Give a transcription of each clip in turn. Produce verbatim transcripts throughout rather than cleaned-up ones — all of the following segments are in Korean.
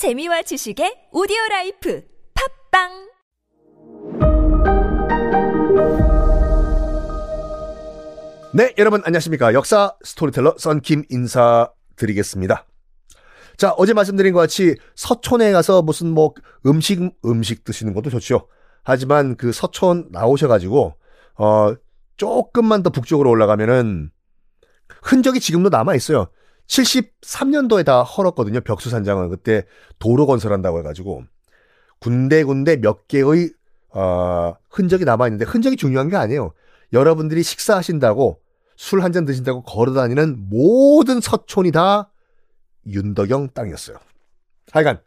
재미와 지식의 오디오라이프 팝빵! 네, 여러분 안녕하십니까. 역사 스토리텔러 썬킴 인사드리겠습니다. 자, 어제 말씀드린 것 같이 서촌에 가서 무슨 뭐 음식 음식 드시는 것도 좋죠. 하지만 그 서촌 나오셔가지고 어 조금만 더 북쪽으로 올라가면은 흔적이 지금도 남아있어요. 칠십삼 년도에 다 헐었거든요. 벽수산장을. 그때 도로 건설한다고 해가지고 군데군데 몇 개의 어, 흔적이 남아있는데, 흔적이 중요한 게 아니에요. 여러분들이 식사하신다고 술 한잔 드신다고 걸어다니는 모든 서촌이 다 윤덕영 땅이었어요. 하여간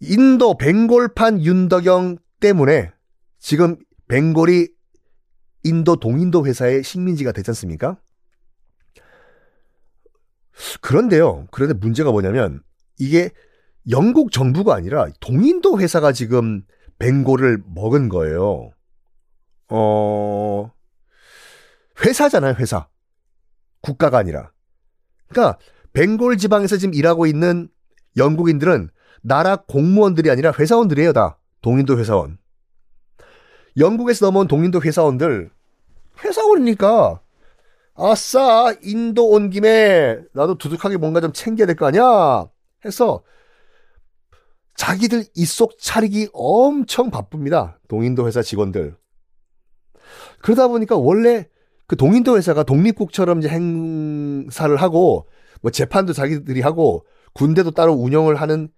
인도 벵골판 윤덕영 때문에 지금 벵골이 인도 동인도 회사의 식민지가 되지 않습니까? 그런데요. 그런데 문제가 뭐냐면 이게 영국 정부가 아니라 동인도 회사가 지금 벵골을 먹은 거예요. 어, 회사잖아요, 회사. 국가가 아니라. 그러니까 벵골 지방에서 지금 일하고 있는 영국인들은 나라 공무원들이 아니라 회사원들이에요, 다. 동인도 회사원. 영국에서 넘어온 동인도 회사원들, 회사원이니까 아싸, 인도 온 김에 나도 두둑하게 뭔가 좀 챙겨야 될 거 아니야? 해서 자기들 입속 차리기 엄청 바쁩니다, 동인도 회사 직원들. 그러다 보니까 원래 그 동인도 회사가 독립국처럼 이제 행사를 하고 뭐 재판도 자기들이 하고 군대도 따로 운영을 하는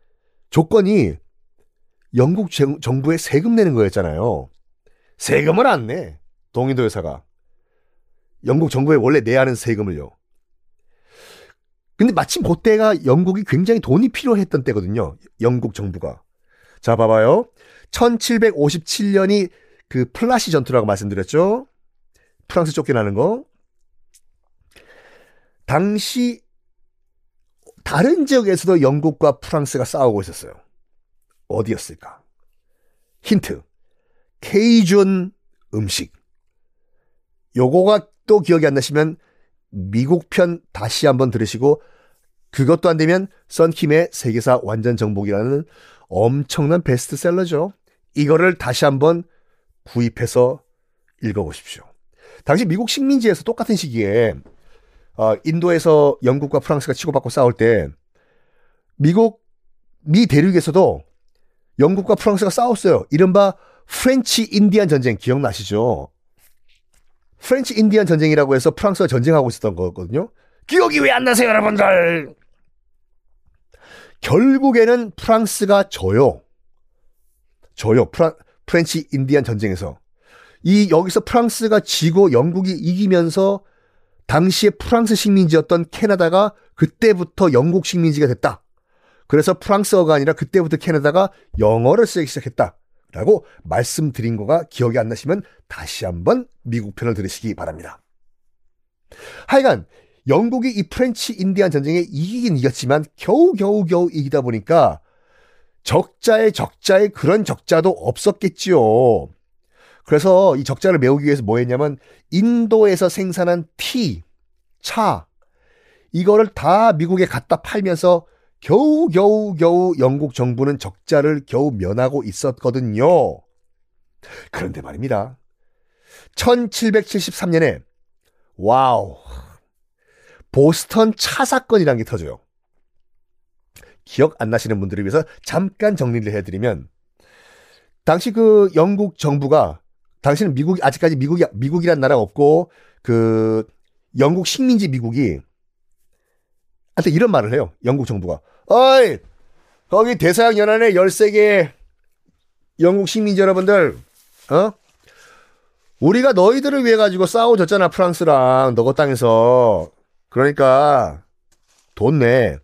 조건이 영국 정부에 세금 내는 거였잖아요. 세금을 안 내, 동인도 회사가. 영국 정부에 원래 내야 하는 세금을요. 근데 마침 그때가 영국이 굉장히 돈이 필요했던 때거든요, 영국 정부가. 자, 봐봐요. 천칠백오십칠 년이 그 플라시 전투라고 말씀드렸죠. 프랑스 쫓겨나는 거. 당시 다른 지역에서도 영국과 프랑스가 싸우고 있었어요. 어디였을까? 힌트. 케이준 음식. 요거가 또 기억이 안 나시면 미국 편 다시 한번 들으시고, 그것도 안 되면 썬킴의 세계사 완전 정복이라는 엄청난 베스트셀러죠. 이거를 다시 한번 구입해서 읽어보십시오. 당시 미국 식민지에서 똑같은 시기에 어, 인도에서 영국과 프랑스가 치고받고 싸울 때 미국, 미 대륙에서도 영국과 프랑스가 싸웠어요. 이른바 프렌치 인디언 전쟁 기억나시죠? 프렌치 인디언 전쟁이라고 해서 프랑스와 전쟁하고 있었던 거거든요. 기억이 왜 안 나세요, 여러분들? 결국에는 프랑스가 져요. 져요. 프라, 프렌치 인디언 전쟁에서. 이 여기서 프랑스가 지고 영국이 이기면서 당시에 프랑스 식민지였던 캐나다가 그때부터 영국 식민지가 됐다. 그래서 프랑스어가 아니라 그때부터 캐나다가 영어를 쓰기 시작했다. 라고 말씀드린 거가 기억이 안 나시면 다시 한번 미국 편을 들으시기 바랍니다. 하여간 영국이 이 프렌치 인디안 전쟁에 이기긴 이겼지만 겨우겨우겨우 겨우 이기다 보니까 적자의 적자의 그런 적자도 없었겠지요. 그래서 이 적자를 메우기 위해서 뭐 했냐면 인도에서 생산한 티, 차 이거를 다 미국에 갖다 팔면서 겨우 겨우 겨우 영국 정부는 적자를 겨우 면하고 있었거든요. 그런데 말입니다. 천칠백칠십삼 년에 와우, 보스턴 차 사건이라는 게 터져요. 기억 안 나시는 분들을 위해서 잠깐 정리를 해드리면, 당시 그 영국 정부가, 당시는 미국이 아직까지 미국이 미국이란 나라가 없고 그 영국 식민지 미국이 한테 이런 말을 해요. 영국 정부가, 어이, 거기 대서양 연안의 열세 개 영국 식민지 여러분들, 어? 우리가 너희들을 위해 가지고 싸워줬잖아, 프랑스랑 너거 땅에서. 그러니까 돈 내.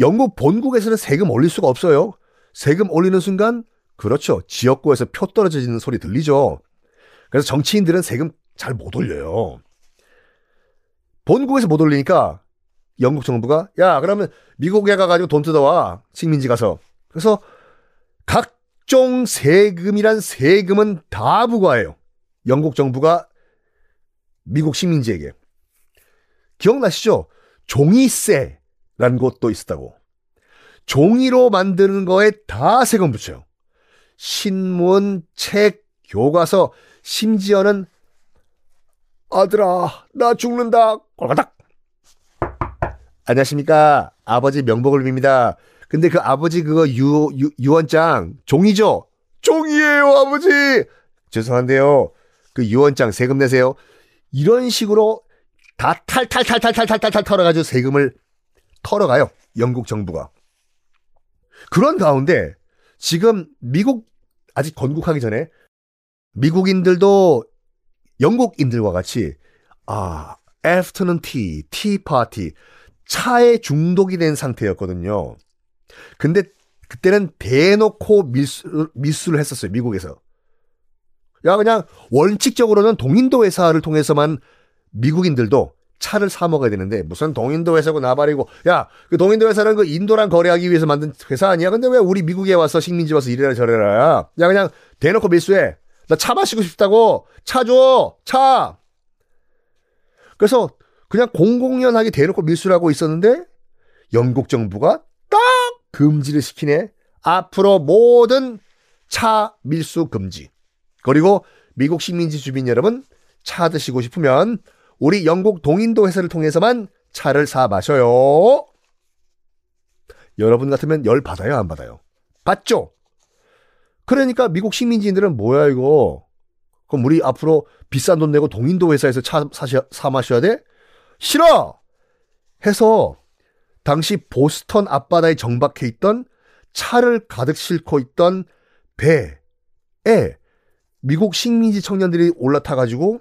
영국 본국에서는 세금 올릴 수가 없어요. 세금 올리는 순간, 그렇죠, 지역구에서 표 떨어지는 소리 들리죠. 그래서 정치인들은 세금 잘 못 올려요. 본국에서 못 올리니까 영국 정부가, 야, 그러면 미국에 가가지고 돈 뜯어와, 식민지 가서. 그래서 각종 세금이란 세금은 다 부과해요, 영국 정부가 미국 식민지에게. 기억나시죠? 종이세라는 것도 있었다고. 종이로 만드는 거에 다 세금 붙여요. 신문, 책, 교과서, 심지어는 아들아, 나 죽는다. 꼴가닥. 안녕하십니까. 아버지 명복을 빕니다. 근데 그 아버지 그거 유, 유, 유언장 종이죠? 종이에요, 아버지. 죄송한데요. 그 유언장 세금 내세요. 이런 식으로 다 탈탈탈탈탈탈탈 털어가지고 세금을 털어가요. 영국 정부가. 그런 가운데 지금 미국 아직 건국하기 전에 미국인들도 영국인들과 같이 아, 애프터눈 티, 티 파티, 차에 중독이 된 상태였거든요. 근데 그때는 대놓고 밀수, 밀수를 했었어요. 미국에서. 야, 그냥 원칙적으로는 동인도 회사를 통해서만 미국인들도 차를 사 먹어야 되는데 무슨 동인도 회사고 나발이고, 야, 그 동인도 회사는 그 인도랑 거래하기 위해서 만든 회사 아니야? 근데 왜 우리 미국에 와서 식민지 와서 이래라 저래라. 야, 그냥 대놓고 밀수해. 나 차 마시고 싶다고. 차 줘. 차. 그래서 그냥 공공연하게 대놓고 밀수를 하고 있었는데 영국 정부가 딱 금지를 시키네. 앞으로 모든 차 밀수 금지. 그리고 미국 식민지 주민 여러분, 차 드시고 싶으면 우리 영국 동인도 회사를 통해서만 차를 사 마셔요. 여러분 같으면 열 받아요, 안 받아요? 받죠? 그러니까 미국 식민지인들은 뭐야 이거. 그럼 우리 앞으로 비싼 돈 내고 동인도 회사에서 차 사셔, 사 마셔야 돼? 싫어! 해서 당시 보스턴 앞바다에 정박해 있던 차를 가득 싣고 있던 배에 미국 식민지 청년들이 올라타가지고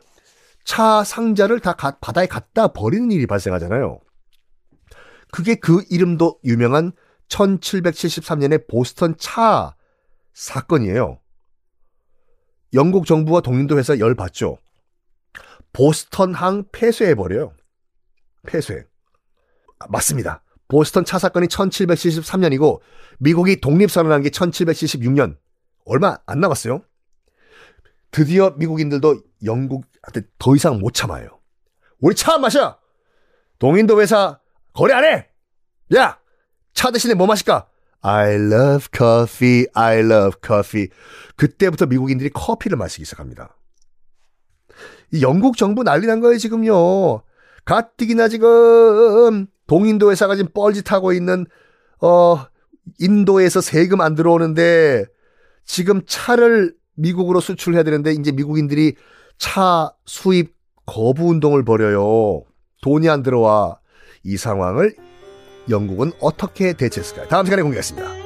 차 상자를 다 가, 바다에 갖다 버리는 일이 발생하잖아요. 그게 그 이름도 유명한 천칠백칠십삼 년의 보스턴 차 사건이에요. 영국 정부와 동인도 회사 열받죠. 보스턴항 폐쇄해버려요. 폐쇄. 아, 맞습니다. 보스턴 차 사건이 천칠백칠십삼 년이고 미국이 독립선언한 게 천칠백칠십육 년. 얼마 안 남았어요. 드디어 미국인들도 영국한테 더 이상 못 참아요. 우리 차 안 마셔! 동인도 회사 거래 안 해! 야! 차 대신에 뭐 마실까? I love coffee, I love coffee. 그때부터 미국인들이 커피를 마시기 시작합니다. 이 영국 정부 난리 난 거예요, 지금요. 가뜩이나 지금 동인도 회사가 지금 뻘짓하고 있는 어 인도에서 세금 안 들어오는데 지금 차를 미국으로 수출해야 되는데 이제 미국인들이 차 수입 거부 운동을 벌여요. 돈이 안 들어와. 이 상황을 영국은 어떻게 대처했을까요? 다음 시간에 공개하겠습니다.